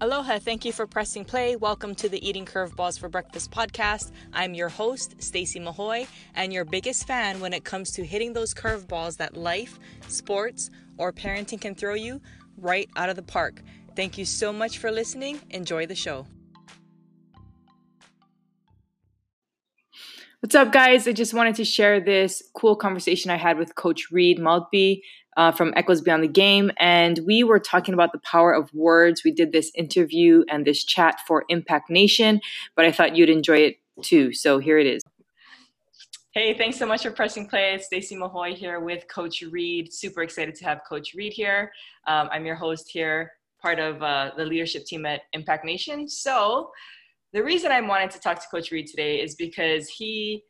Aloha, thank you for pressing play. Welcome to the Eating Curveballs for Breakfast podcast. I'm your host, Stacey Mahoy, and your biggest fan when it comes to hitting those curveballs that life, sports, or parenting can throw you right out of the park. Thank you so much for listening. Enjoy the show. What's up, guys? I just wanted to share this cool conversation I had with Coach Reed Maltby from Echoes Beyond the Game, and we were talking about the power of words. We did this interview and this chat for Impact Nation, but I thought you'd enjoy it too, so here it is. Hey, thanks so much for pressing play. It's Stacey Mahoy here with Coach Reed. Super excited to have Coach Reed here. I'm your host here, part of the leadership team at Impact Nation. So the reason I wanted to talk to Coach Reed today is because we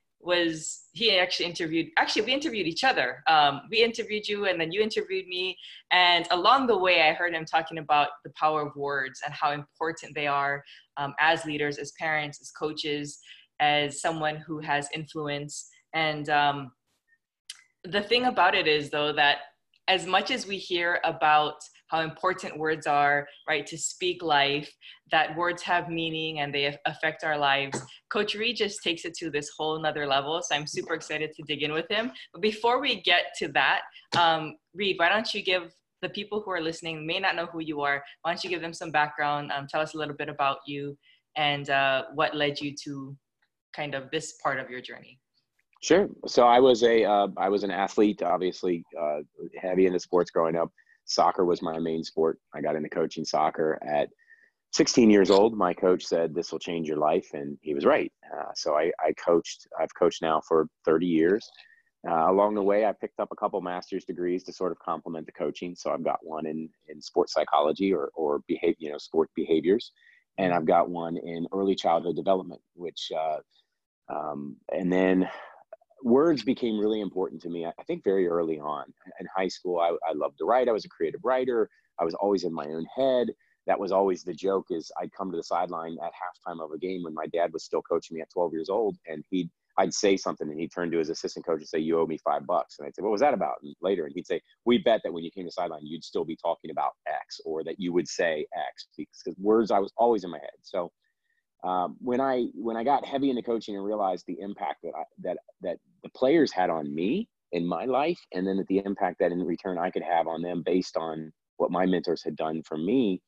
interviewed each other. We interviewed you and then you interviewed me. And along the way, I heard him talking about the power of words and how important they are as leaders, as parents, as coaches, as someone who has influence. And the thing about it is, though, that as much as we hear about how important words are, right, to speak life, that words have meaning and they affect our lives, Coach Reed just takes it to this whole nother level. So I'm super excited to dig in with him. But before we get to that, Reed, why don't you give the people who are listening, may not know who you are, why don't you give them some background, tell us a little bit about you and what led you to kind of this part of your journey? Sure. So I was an athlete, obviously heavy into sports growing up. Soccer was my main sport. I got into coaching soccer at 16 years old. My coach said, this will change your life. And he was right. I've coached now for 30 years. Along the way, I picked up a couple master's degrees to sort of complement the coaching. So I've got one in sports psychology or behavior, sport behaviors. And I've got one in early childhood development, which, and then words became really important to me, I think, very early on. In high school, I loved to write. I was a creative writer. I was always in my own head. That was always the joke, is I'd come to the sideline at halftime of a game when my dad was still coaching me at 12 years old, and I'd say something, and he'd turn to his assistant coach and say, you owe me $5. And I'd say, what was that about? And later, and he'd say, we bet that when you came to the sideline, you'd still be talking about X, or that you would say X, because words, I was always in my head. So when I got heavy into coaching and realized the impact that the players had on me in my life, and then that the impact that in return I could have on them based on what my mentors had done for me,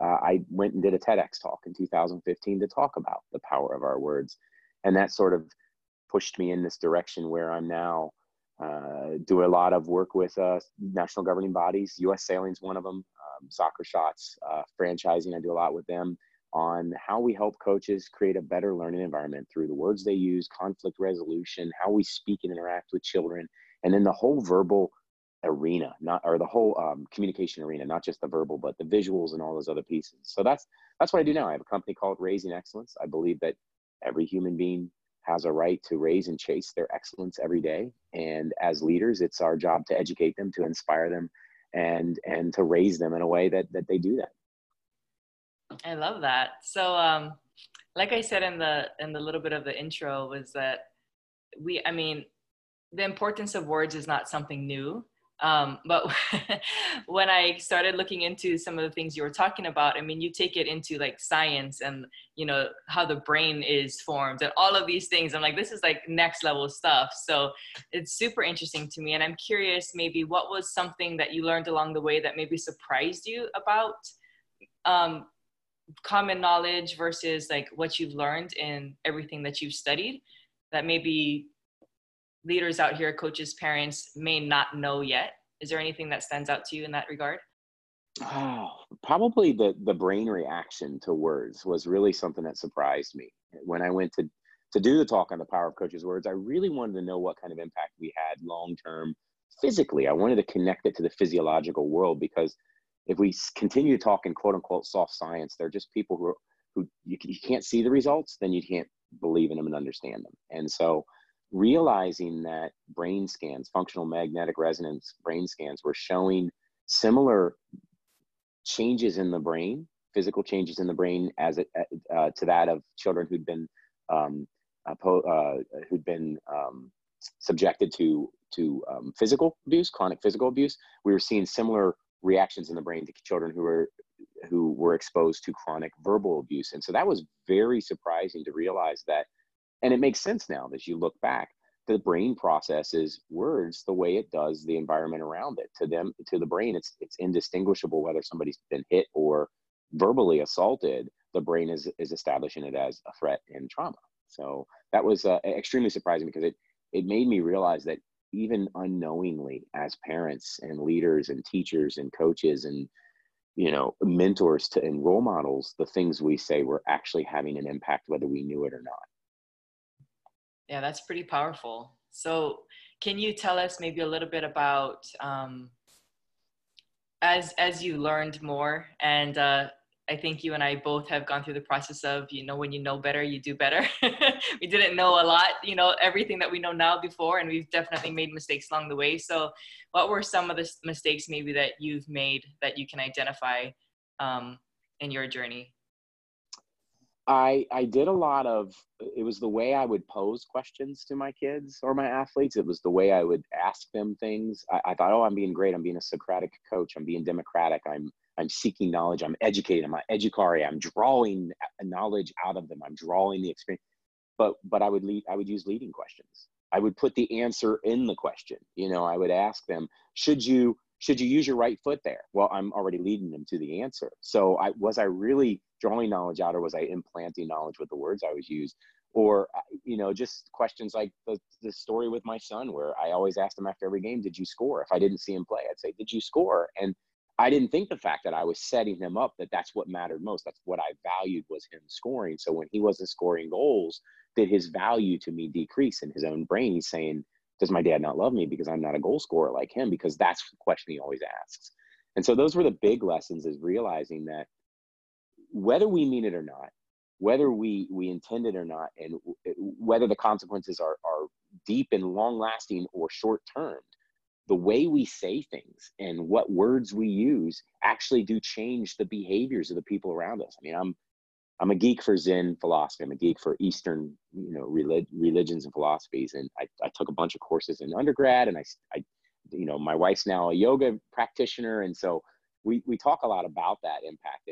I went and did a TEDx talk in 2015 to talk about the power of our words. And that sort of pushed me in this direction where I'm now do a lot of work with national governing bodies. U.S. Sailing's one of them, Soccer Shots, franchising, I do a lot with them on how we help coaches create a better learning environment through the words they use, conflict resolution, how we speak and interact with children, and then the whole verbal arena, communication arena, not just the verbal, but the visuals and all those other pieces. So that's what I do now. I have a company called Raising Excellence. I believe that every human being has a right to raise and chase their excellence every day. And as leaders, it's our job to educate them, to inspire them, and to raise them in a way that they do that. I love that. So, like I said in the little bit of the intro, was that the importance of words is not something new. But when I started looking into some of the things you were talking about, you take it into like science and, how the brain is formed and all of these things. I'm like, this is like next level stuff. So it's super interesting to me. And I'm curious, maybe what was something that you learned along the way that maybe surprised you about, common knowledge versus like what you've learned in everything that you've studied that maybe leaders out here, coaches, parents may not know yet? Is there anything that stands out to you in that regard? Oh, probably the brain reaction to words was really something that surprised me. When I went to do the talk on the power of coaches' words, I really wanted to know what kind of impact we had long-term physically. I wanted to connect it to the physiological world, because if we continue to talk in quote unquote soft science, they're just people who you can't see the results, then you can't believe in them and understand them. And so realizing that brain scans, functional magnetic resonance brain scans, were showing similar changes in the brain, physical changes in the brain to that of children who'd been subjected to physical abuse, chronic physical abuse. We were seeing similar reactions in the brain to children who who were exposed to chronic verbal abuse. And so that was very surprising to realize that. And it makes sense now as you look back. The brain processes words the way it does the environment around it. To them, to the brain, it's indistinguishable whether somebody's been hit or verbally assaulted. The brain is establishing it as a threat and trauma. So that was extremely surprising, because it made me realize that even unknowingly, as parents and leaders and teachers and coaches and, you know, mentors and role models, the things we say were actually having an impact whether we knew it or not. Yeah, that's pretty powerful. So can you tell us maybe a little bit about, as you learned more, and I think you and I both have gone through the process of, you know, when you know better, you do better. We didn't know a lot, you know, everything that we know now before, and we've definitely made mistakes along the way. So what were some of the mistakes maybe that you've made that you can identify in your journey? I did a lot of, it was the way I would pose questions to my kids or my athletes. It was the way I would ask them things. I thought, oh, I'm being great. I'm being a Socratic coach. I'm being democratic. I'm seeking knowledge. I'm educated. I'm an educare. I'm drawing knowledge out of them. I'm drawing the experience. But I would use leading questions. I would put the answer in the question. You know, I would ask them, should you use your right foot there? Well, I'm already leading them to the answer. So was I really drawing knowledge out, or was I implanting knowledge with the words I was used? Or, you know, just questions like the story with my son, where I always asked him after every game, did you score? If I didn't see him play, I'd say, did you score? And I didn't think the fact that I was setting him up, that's what mattered most. That's what I valued, was him scoring. So when he wasn't scoring goals, did his value to me decrease? In his own brain, he's saying, does my dad not love me because I'm not a goal scorer like him? Because that's the question he always asks. And so those were the big lessons, is realizing that whether we mean it or not, whether we intend it or not, and whether the consequences are deep and long-lasting or short-term, the way we say things and what words we use actually do change the behaviors of the people around us. I mean, I'm a geek for Zen philosophy. I'm a geek for Eastern, you know, religions and philosophies. And I took a bunch of courses in undergrad, and I, you know, my wife's now a yoga practitioner. And so we talk a lot about that impact,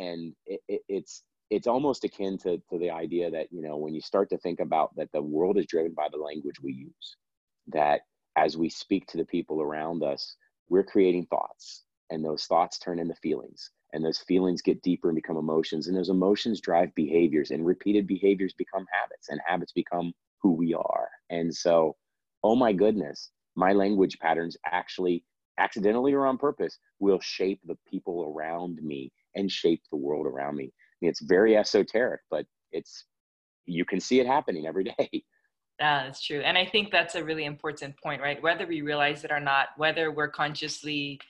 and it's almost akin to the idea that, you know, when you start to think about that the world is driven by the language we use, that as we speak to the people around us, we're creating thoughts, and those thoughts turn into feelings. And those feelings get deeper and become emotions. And those emotions drive behaviors, and repeated behaviors become habits, and habits become who we are. And so, oh my goodness, my language patterns actually, accidentally or on purpose, will shape the people around me and shape the world around me. I mean, it's very esoteric, but you can see it happening every day. Yeah, that's true. And I think that's a really important point, right? Whether we realize it or not, whether we're consciously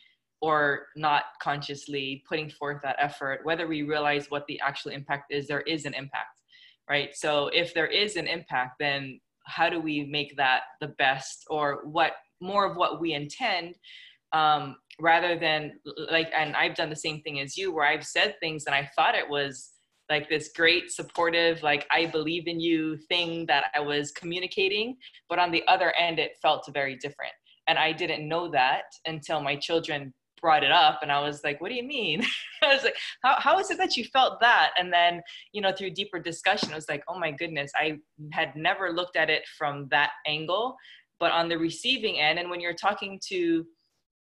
or not consciously putting forth that effort, whether we realize what the actual impact is, there is an impact, right? So if there is an impact, then how do we make that the best, or what more of what we intend, rather than like, and I've done the same thing as you, where I've said things and I thought it was like this great supportive, like I believe in you thing that I was communicating, but on the other end, it felt very different. And I didn't know that until my children brought it up, and I was like, what do you mean? I was like, how is it that you felt that? And then, you know, through deeper discussion, I was like, oh my goodness, I had never looked at it from that angle. But on the receiving end, and when you're talking to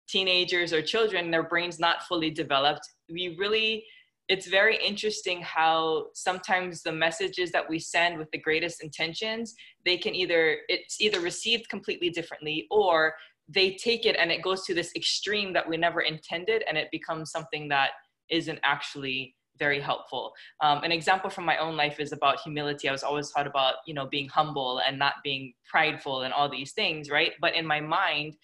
teenagers or children, their brain's not fully developed, it's very interesting how sometimes the messages that we send with the greatest intentions, it's either received completely differently, or they take it and it goes to this extreme that we never intended, and it becomes something that isn't actually very helpful. An example from my own life is about humility. I was always taught about, you know, being humble and not being prideful and all these things, right? But in my mind,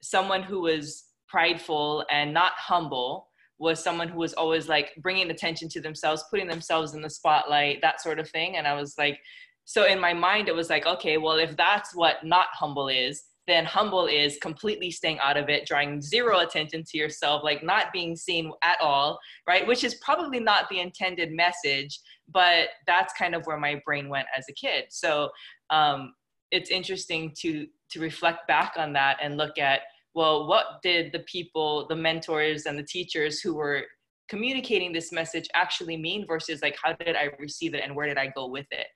someone who was prideful and not humble was someone who was always like bringing attention to themselves, putting themselves in the spotlight, that sort of thing. And I was like, so in my mind, it was like, okay, well, if that's what not humble is, then humble is completely staying out of it, drawing zero attention to yourself, like not being seen at all, right? Which is probably not the intended message, but that's kind of where my brain went as a kid. So it's interesting to reflect back on that and look at, well, what did the people, the mentors and the teachers who were communicating this message actually mean versus like, how did I receive it and where did I go with it?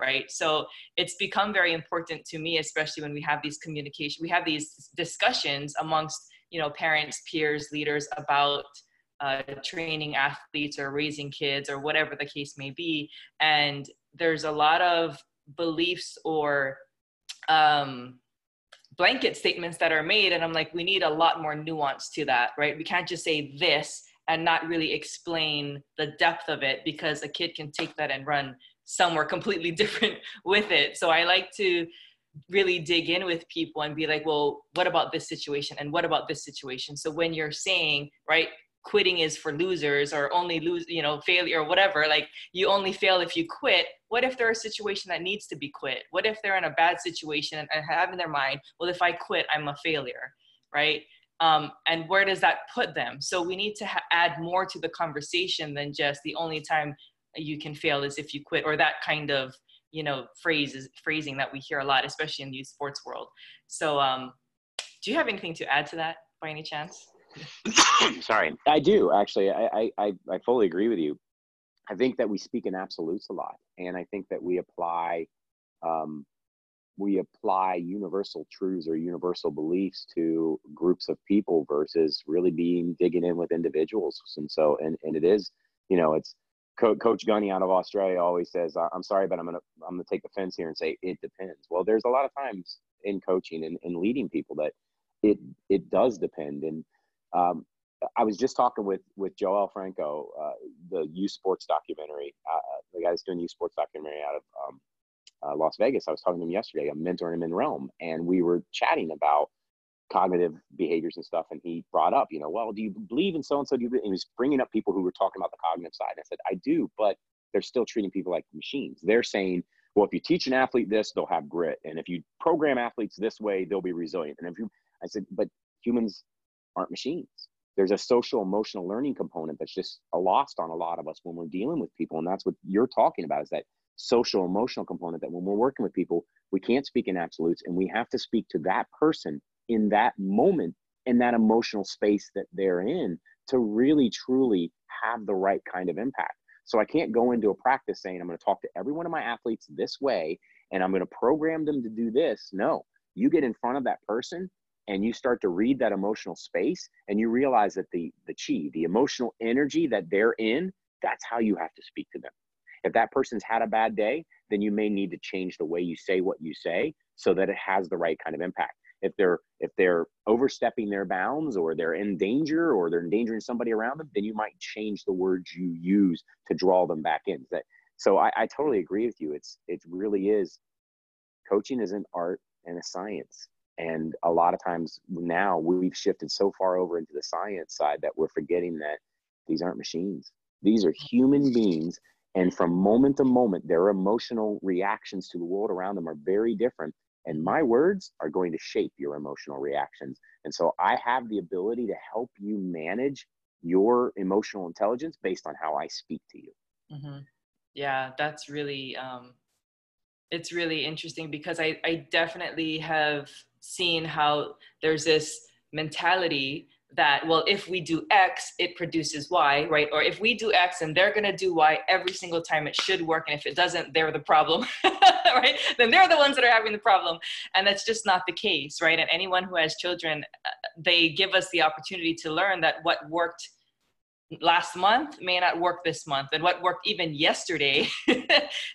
Right? So it's become very important to me, especially when we have these communication, we have these discussions amongst, you know, parents, peers, leaders about training athletes or raising kids or whatever the case may be. And there's a lot of beliefs or blanket statements that are made. And I'm like, we need a lot more nuance to that, right? We can't just say this and not really explain the depth of it, because a kid can take that and run somewhere completely different with it. So I like to really dig in with people and be like, well, what about this situation? And what about this situation? So when you're saying, right, quitting is for losers, or only lose, you know, failure or whatever, like you only fail if you quit. What if they're a situation that needs to be quit? What if they're in a bad situation and have in their mind, well, if I quit, I'm a failure, right? And where does that put them? So we need to add more to the conversation than just the only time you can fail is if you quit, or that kind of, you know, phrasing that we hear a lot, especially in the youth sports world. So do you have anything to add to that by any chance? Sorry. I do, actually. I fully agree with you. I think that we speak in absolutes a lot. And I think that we apply universal truths or universal beliefs to groups of people versus really digging in with individuals. And so, and it is, you know, it's Coach Gunny out of Australia always says, I'm sorry, but I'm going to take the fence here and say, it depends. Well, there's a lot of times in coaching and leading people that it does depend. And I was just talking with Joel Franco, the youth sports documentary, the guy that's doing youth sports documentary out of Las Vegas. I was talking to him yesterday. I'm mentoring him in Realm, and we were chatting about cognitive behaviors and stuff. And he brought up, you know, well, do you believe in so-and-so? And he was bringing up people who were talking about the cognitive side. And I said, I do, but they're still treating people like machines. They're saying, well, if you teach an athlete this, they'll have grit. And if you program athletes this way, they'll be resilient. And I said, but humans aren't machines. There's a social emotional learning component that's just lost on a lot of us when we're dealing with people. And that's what you're talking about, is that social emotional component, that when we're working with people, we can't speak in absolutes, and we have to speak to that person in that moment, in that emotional space that they're in, to really truly have the right kind of impact. So I can't go into a practice saying, I'm going to talk to every one of my athletes this way, and I'm going to program them to do this. No, you get in front of that person and you start to read that emotional space, and you realize that the chi, the emotional energy that they're in, that's how you have to speak to them. If that person's had a bad day, then you may need to change the way you say what you say so that it has the right kind of impact. If they're overstepping their bounds, or they're in danger, or they're endangering somebody around them, then you might change the words you use to draw them back in. So I totally agree with you. It really is. Coaching is an art and a science. And a lot of times now we've shifted so far over into the science side that we're forgetting that these aren't machines. These are human beings. And from moment to moment, their emotional reactions to the world around them are very different. And my words are going to shape your emotional reactions. And so I have the ability to help you manage your emotional intelligence based on how I speak to you. Mm-hmm. Yeah, that's really, it's really interesting, because I definitely have seen how there's this mentality that, well, if we do X, it produces Y, right? Or if we do X and they're going to do Y every single time, it should work. And if it doesn't, they're the problem, right? Then they're the ones that are having the problem. And that's just not the case, right? And anyone who has children, they give us the opportunity to learn that what worked last month may not work this month, and what worked even yesterday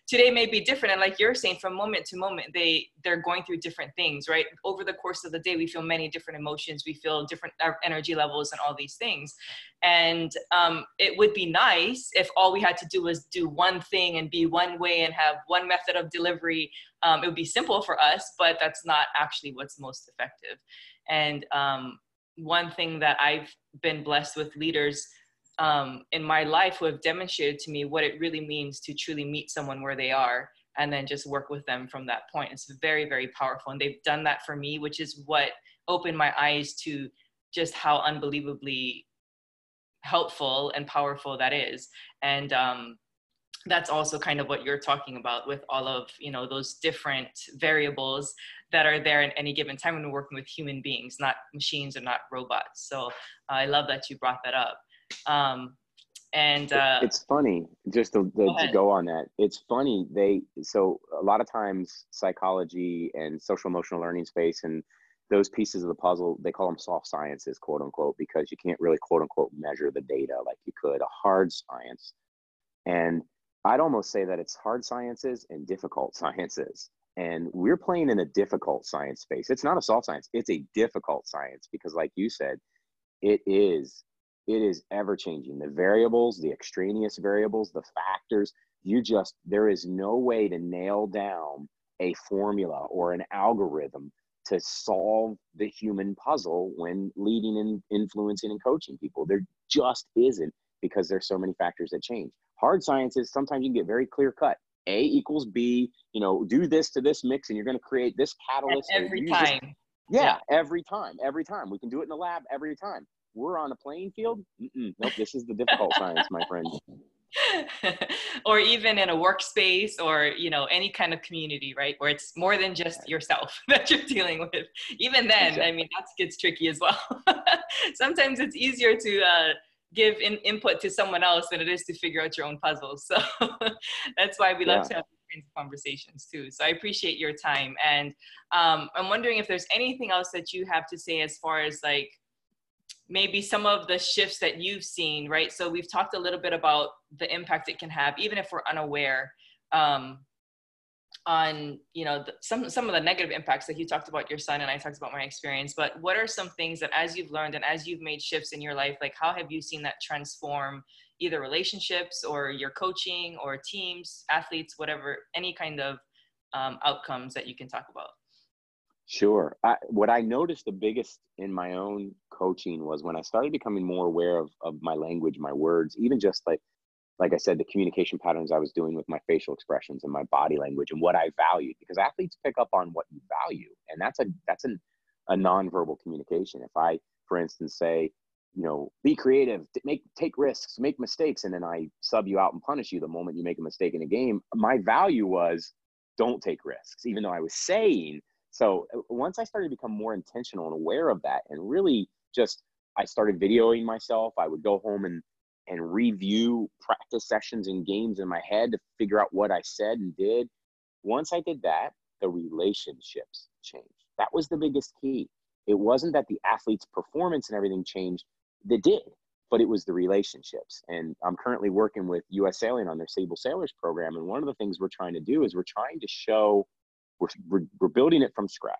today may be different. And like you're saying, from moment to moment, they're going through different things, right? Over the course of the day, we feel many different emotions, we feel different energy levels and all these things. And it would be nice if all we had to do was do one thing and be one way and have one method of delivery. It would be simple for us, but that's not actually what's most effective. And one thing that I've been blessed with, leaders in my life who have demonstrated to me what it really means to truly meet someone where they are and then just work with them from that point. It's very, very powerful. And they've done that for me, which is what opened my eyes to just how unbelievably helpful and powerful that is. And that's also kind of what you're talking about with all of, you know, those different variables that are there at any given time when we're working with human beings, not machines or not robots. So I love that you brought that up. And it's funny, just to go on that, it's funny. So a lot of times psychology and social emotional learning space and those pieces of the puzzle, they call them soft sciences, quote unquote, because you can't really, quote unquote, measure the data like you could a hard science. And I'd almost say that it's hard sciences and difficult sciences. And we're playing in a difficult science space. It's not a soft science. It's a difficult science because, like you said, it is ever changing. The variables, the extraneous variables, the factors, there is no way to nail down a formula or an algorithm to solve the human puzzle when leading and influencing and coaching people. There just isn't, because there's so many factors that change. Hard sciences, sometimes you can get very clear cut. A equals B, do this to this mix and you're going to create this catalyst. Every time. We can do it in the lab every time. We're on a playing field? Nope, this is the difficult science, my friend. Or even in a workspace or, any kind of community, right? Where it's more than just yourself that you're dealing with. Even then, exactly. I mean, that gets tricky as well. Sometimes it's easier to give input to someone else than it is to figure out your own puzzles. So that's why we love to have these kinds of conversations too. So I appreciate your time. And I'm wondering if there's anything else that you have to say as far as like, maybe some of the shifts that you've seen, right? So we've talked a little bit about the impact it can have, even if we're unaware, on some of the negative impacts. Like you talked about your son and I talked about my experience, but what are some things that as you've learned and as you've made shifts in your life, like how have you seen that transform either relationships or your coaching or teams, athletes, whatever, any kind of outcomes that you can talk about? Sure. What I noticed the biggest in my own coaching was when I started becoming more aware of my language, my words, even just like I said, the communication patterns I was doing with my facial expressions and my body language and what I valued, because athletes pick up on what you value. And that's a nonverbal communication. If I, for instance, say, be creative, take risks, make mistakes, and then I sub you out and punish you the moment you make a mistake in a game, my value was don't take risks, even though I was saying. So once I started to become more intentional and aware of that, and really just, I started videoing myself. I would go home and review practice sessions and games in my head to figure out what I said and did. Once I did that, the relationships changed. That was the biggest key. It wasn't that the athlete's performance and everything changed. They did, but it was the relationships. And I'm currently working with U.S. Sailing on their Sable Sailors program. And one of the things we're trying to do is we're building it from scratch.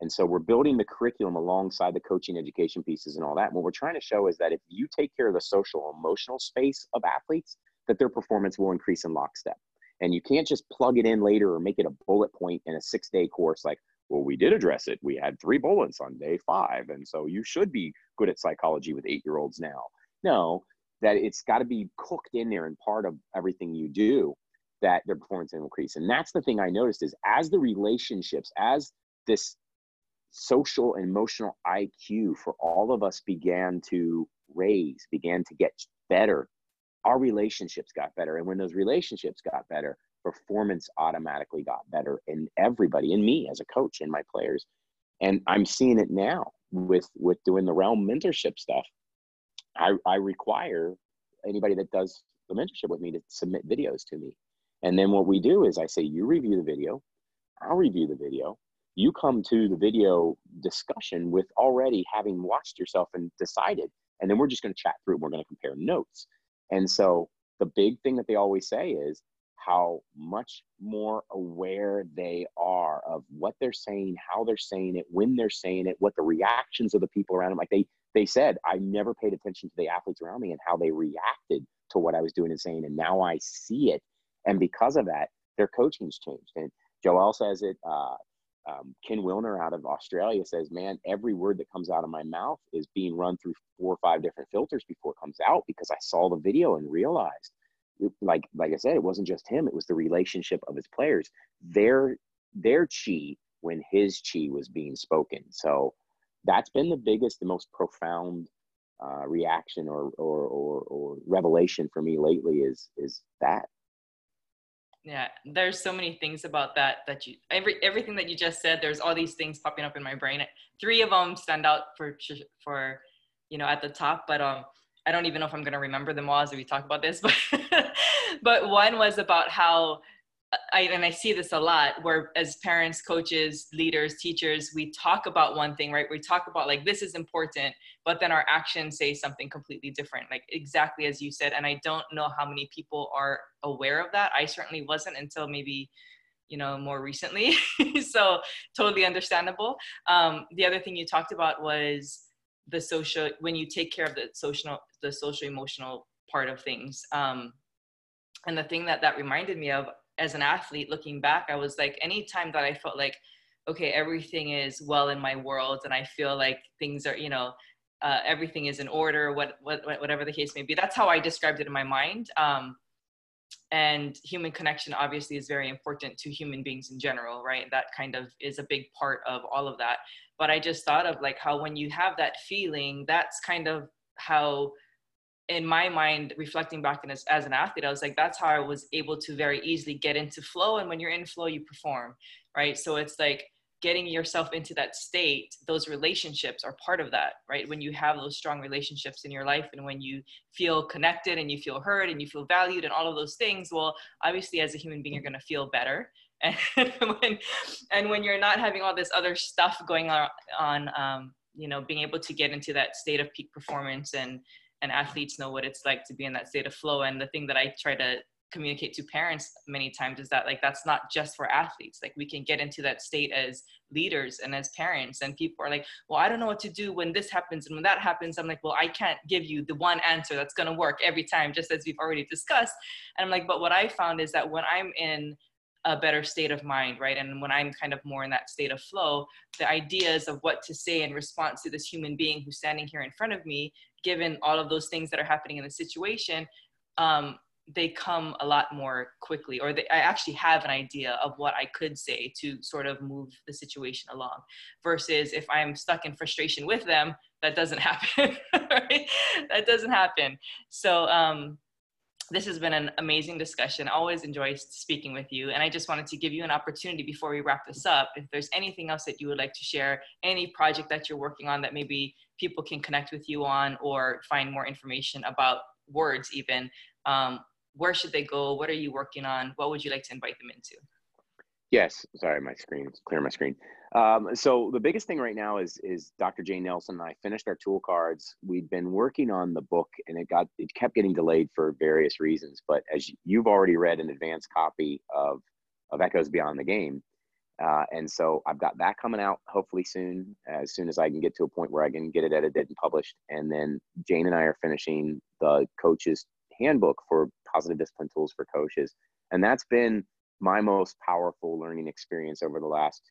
And so we're building the curriculum alongside the coaching education pieces and all that. And what we're trying to show is that if you take care of the social emotional space of athletes, that their performance will increase in lockstep. And you can't just plug it in later or make it a bullet point in a 6-day course like, well, we did address it. We had 3 bullets on day 5. And so you should be good at psychology with 8-year-olds now. No, that it's got to be cooked in there and part of everything you do, that their performance will increase. And that's the thing I noticed is as the relationships, as this social and emotional IQ for all of us began to raise, began to get better, our relationships got better. And when those relationships got better, performance automatically got better in everybody, in me as a coach, in my players. And I'm seeing it now with doing the Realm mentorship stuff. I require anybody that does the mentorship with me to submit videos to me. And then what we do is I say, you review the video, I'll review the video. You come to the video discussion with already having watched yourself and decided, and then we're just going to chat through and we're going to compare notes. And so the big thing that they always say is how much more aware they are of what they're saying, how they're saying it, when they're saying it, what the reactions of the people around them. Like they said, I never paid attention to the athletes around me and how they reacted to what I was doing and saying, and now I see it. And because of that, their coaching's changed. And Joel says it, Ken Wilner out of Australia says, man, every word that comes out of my mouth is being run through 4 or 5 different filters before it comes out, because I saw the video and realized, like I said, it wasn't just him. It was the relationship of his players, their chi when his chi was being spoken. So that's been the biggest, the most profound reaction or revelation for me lately is that. Yeah, there's so many things about that everything that you just said, there's all these things popping up in my brain. 3 of them stand out for at the top, but I don't even know if I'm going to remember them all as we talk about this, but but one was about how, and I see this a lot, where as parents, coaches, leaders, teachers, we talk about one thing, right? We talk about like, this is important, but then our actions say something completely different, like exactly as you said. And I don't know how many people are aware of that. I certainly wasn't until maybe, you know, more recently. So totally understandable. The other thing you talked about was the social, when you take care of the social emotional part of things. And the thing that reminded me of, as an athlete, looking back, I was like, anytime that I felt like, okay, everything is well in my world, and I feel like things are, you know, everything is in order, whatever the case may be. That's how I described it in my mind. And human connection obviously is very important to human beings in general, right? That kind of is a big part of all of that. But I just thought of like how when you have that feeling, that's kind of how, in my mind, reflecting back on this as an athlete, I was like, that's how I was able to very easily get into flow. And when you're in flow, you perform, right? So it's like getting yourself into that state. Those relationships are part of that, right? When you have those strong relationships in your life, and when you feel connected and you feel heard and you feel valued and all of those things, well, obviously as a human being, you're going to feel better. And when you're not having all this other stuff going on, you know, being able to get into that state of peak performance. And athletes know what it's like to be in that state of flow. And the thing that I try to communicate to parents many times is that, like, that's not just for athletes. Like, we can get into that state as leaders and as parents, and people are like, well, I don't know what to do when this happens and when that happens. I'm like, well, I can't give you the one answer that's going to work every time, just as we've already discussed. And I'm like, but what I found is that when I'm in a better state of mind, right? And when I'm kind of more in that state of flow, the ideas of what to say in response to this human being who's standing here in front of me, given all of those things that are happening in the situation, they come a lot more quickly, or I actually have an idea of what I could say to sort of move the situation along, versus if I'm stuck in frustration with them, that doesn't happen, right? That doesn't happen. So, this has been an amazing discussion. I always enjoy speaking with you. And I just wanted to give you an opportunity before we wrap this up, if there's anything else that you would like to share, any project that you're working on that maybe people can connect with you on or find more information about, words even, where should they go? What are you working on? What would you like to invite them into? Yes, sorry, my screen, clear my screen. So the biggest thing right now is Dr. Jane Nelson and I finished our tool cards. We'd been working on the book, and it kept getting delayed for various reasons. But as you've already read an advanced copy of Echoes Beyond the Game. And so I've got that coming out hopefully soon as I can get to a point where I can get it edited and published. And then Jane and I are finishing the coach's handbook for positive discipline tools for coaches. And that's been my most powerful learning experience over the last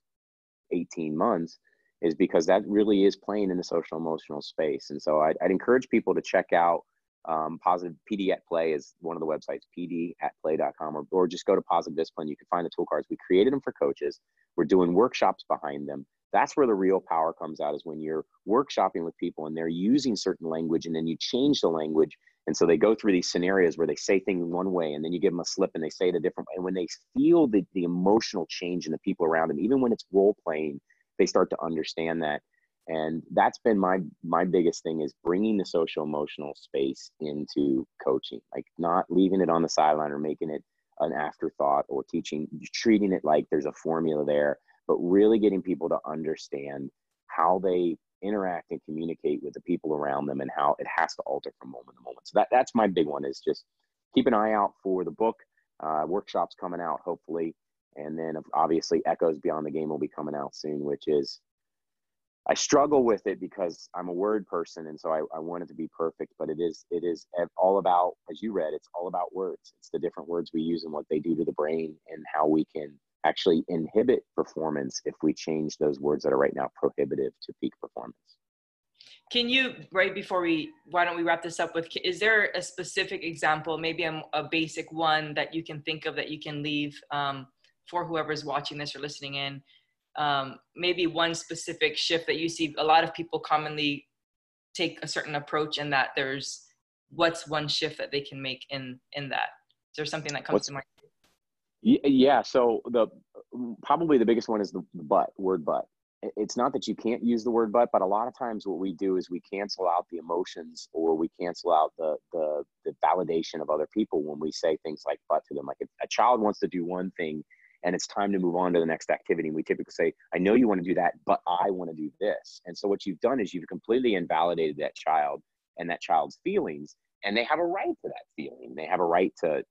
18 months, is because that really is playing in the social emotional space. And so I'd encourage people to check out positive pd at play is one of the websites, pd@play.com, or just go to Positive Discipline. You can find the tool cards. We created them for coaches. We're doing workshops behind them. That's where the real power comes out, is when you're workshopping with people and they're using certain language, and then you change the language. And so they go through these scenarios where they say things one way, and then you give them a slip and they say it a different way. And when they feel the emotional change in the people around them, even when it's role playing, they start to understand that. And that's been my biggest thing, is bringing the social emotional space into coaching, like not leaving it on the sideline or making it an afterthought or treating it like there's a formula there, but really getting people to understand how they interact and communicate with the people around them, and how it has to alter from moment to moment. So that's my big one, is just keep an eye out for the book, workshops coming out hopefully, and then obviously Echoes Beyond the Game will be coming out soon, which is, I struggle with it because I'm a word person, and so I want it to be perfect, but it is all about, as you read, it's all about words. It's the different words we use and what they do to the brain, and how we can actually inhibit performance if we change those words that are right now prohibitive to peak performance. Can you, right before why don't we wrap this up with, is there a specific example, maybe a basic one that you can think of that you can leave for whoever's watching this or listening in? Maybe one specific shift that you see. A lot of people commonly take a certain approach in that. There's, what's one shift that they can make in that? Is there something that comes to mind? Yeah. So probably the biggest one is the word but. it's not that you can't use the word but a lot of times what we do is we cancel out the emotions, or we cancel out the validation of other people when we say things like but to them. Like if a child wants to do one thing and it's time to move on to the next activity, and we typically say, I know you want to do that, but I want to do this. And so what you've done is you've completely invalidated that child and that child's feelings, and they have a right to that feeling. They have a right to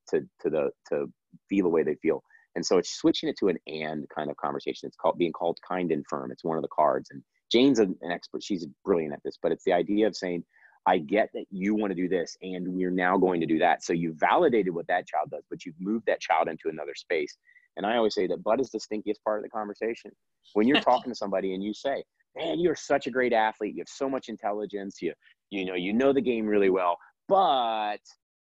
feel the way they feel. And so it's switching it to an and kind of conversation. It's called being called kind and firm. It's one of the cards. And Jane's an expert. She's brilliant at this, but it's the idea of saying, I get that you want to do this, and we're now going to do that. So you validated what that child does, but you've moved that child into another space. And I always say that but is the stinkiest part of the conversation. When you're talking to somebody and you say, man, you're such a great athlete. You have so much intelligence. You know the game really well, but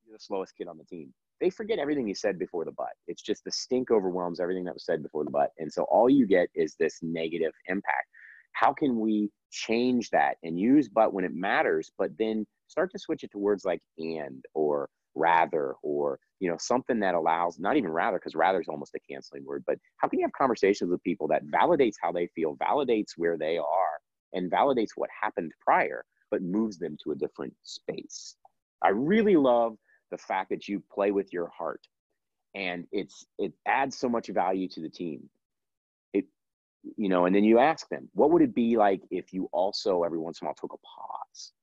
you're the slowest kid on the team. They forget everything you said before the but. It's just the stink overwhelms everything that was said before the but. And so all you get is this negative impact. How can we change that and use but when it matters, but then start to switch it to words like and, or rather, or, you know, something that allows, not even rather, because rather is almost a canceling word, but how can you have conversations with people that validates how they feel, validates where they are, and validates what happened prior, but moves them to a different space? I really love the fact that you play with your heart, and it adds so much value to the team. And then you ask them, what would it be like if you also every once in a while took a pause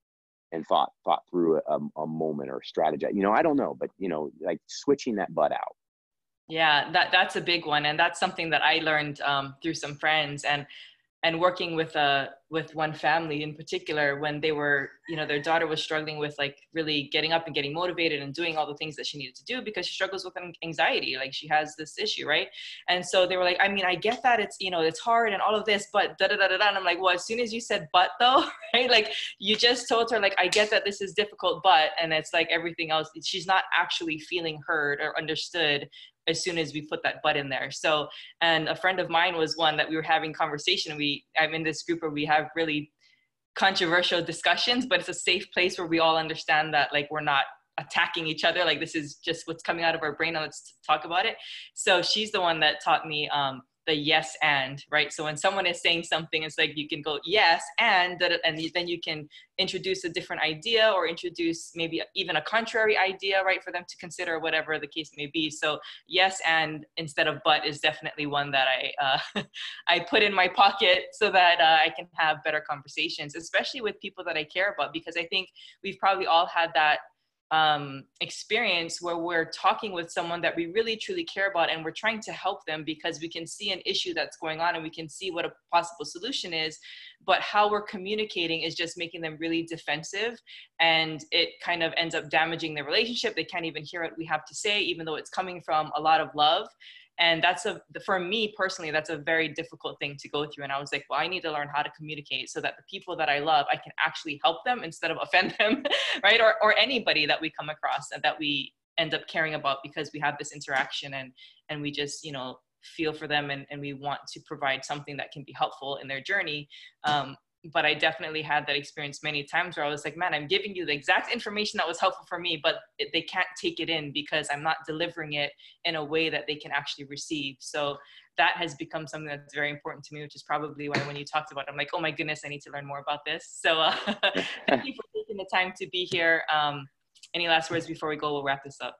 and thought through a moment or strategize, I don't know, but like switching that but out. Yeah, that's a big one. And that's something that I learned through some friends and working with one family in particular, when they were, their daughter was struggling with like really getting up and getting motivated and doing all the things that she needed to do because she struggles with anxiety. Like she has this issue, right? And so they were like, I mean, I get that it's, it's hard and all of this, but da da da da da. And I'm like, well, as soon as you said but though, right? Like you just told her like, I get that this is difficult, but, and it's like everything else, she's not actually feeling heard or understood as soon as we put that but in there. So, and a friend of mine was one that we were having conversation. I'm in this group where we have really controversial discussions, but it's a safe place where we all understand that like we're not attacking each other. Like this is just what's coming out of our brain and let's talk about it. So she's the one that taught me the yes and, right? So when someone is saying something, it's like you can go yes and then you can introduce a different idea or introduce maybe even a contrary idea, right, for them to consider, whatever the case may be. So yes and instead of but is definitely one that I put in my pocket so that I can have better conversations, especially with people that I care about, because I think we've probably all had that experience where we're talking with someone that we really truly care about and we're trying to help them because we can see an issue that's going on and we can see what a possible solution is, but how we're communicating is just making them really defensive and it kind of ends up damaging the relationship. They can't even hear what we have to say, even though it's coming from a lot of love. And that's for me personally, that's a very difficult thing to go through. And I was like, well, I need to learn how to communicate so that the people that I love, I can actually help them instead of offend them, right? Or anybody that we come across and that we end up caring about because we have this interaction and we just, feel for them and we want to provide something that can be helpful in their journey. But I definitely had that experience many times where I was like, man, I'm giving you the exact information that was helpful for me, but they can't take it in because I'm not delivering it in a way that they can actually receive. So that has become something that's very important to me, which is probably why when you talked about it, I'm like, oh my goodness, I need to learn more about this. So thank you for taking the time to be here. Any last words before we go? We'll wrap this up.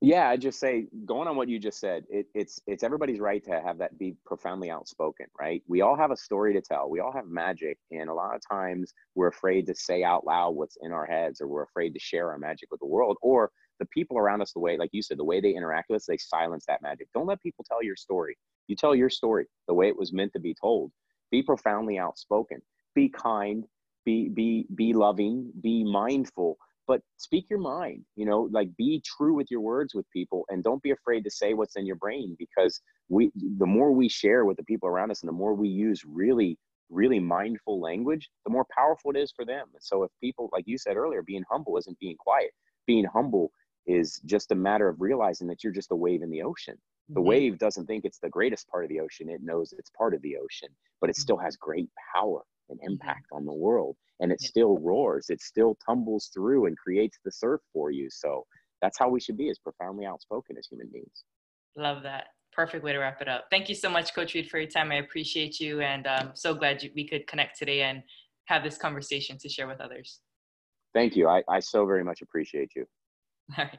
Yeah, I just say, going on what you just said, it's everybody's right to have that be profoundly outspoken, right? We all have a story to tell. We all have magic. And a lot of times we're afraid to say out loud what's in our heads, or we're afraid to share our magic with the world, or the people around us, the way, like you said, the way they interact with us, they silence that magic. Don't let people tell your story. You tell your story the way it was meant to be told. Be profoundly outspoken. Be kind. Be loving. Be mindful. But speak your mind, like be true with your words with people, and don't be afraid to say what's in your brain, because the more we share with the people around us and the more we use really, really mindful language, the more powerful it is for them. And so if people, like you said earlier, being humble isn't being quiet. Being humble is just a matter of realizing that you're just a wave in the ocean. The mm-hmm. wave doesn't think it's the greatest part of the ocean. It knows it's part of the ocean, but it mm-hmm. still has great power and impact on the world, and it still roars, it still tumbles through and creates the surf for you. So that's how we should be, as profoundly outspoken as human beings. Love that. Perfect way to wrap it up. Thank you so much, Coach Reed, for your time. I appreciate you, and I'm so glad we could connect today and have this conversation to share with others. Thank you. I so very much appreciate you. All right.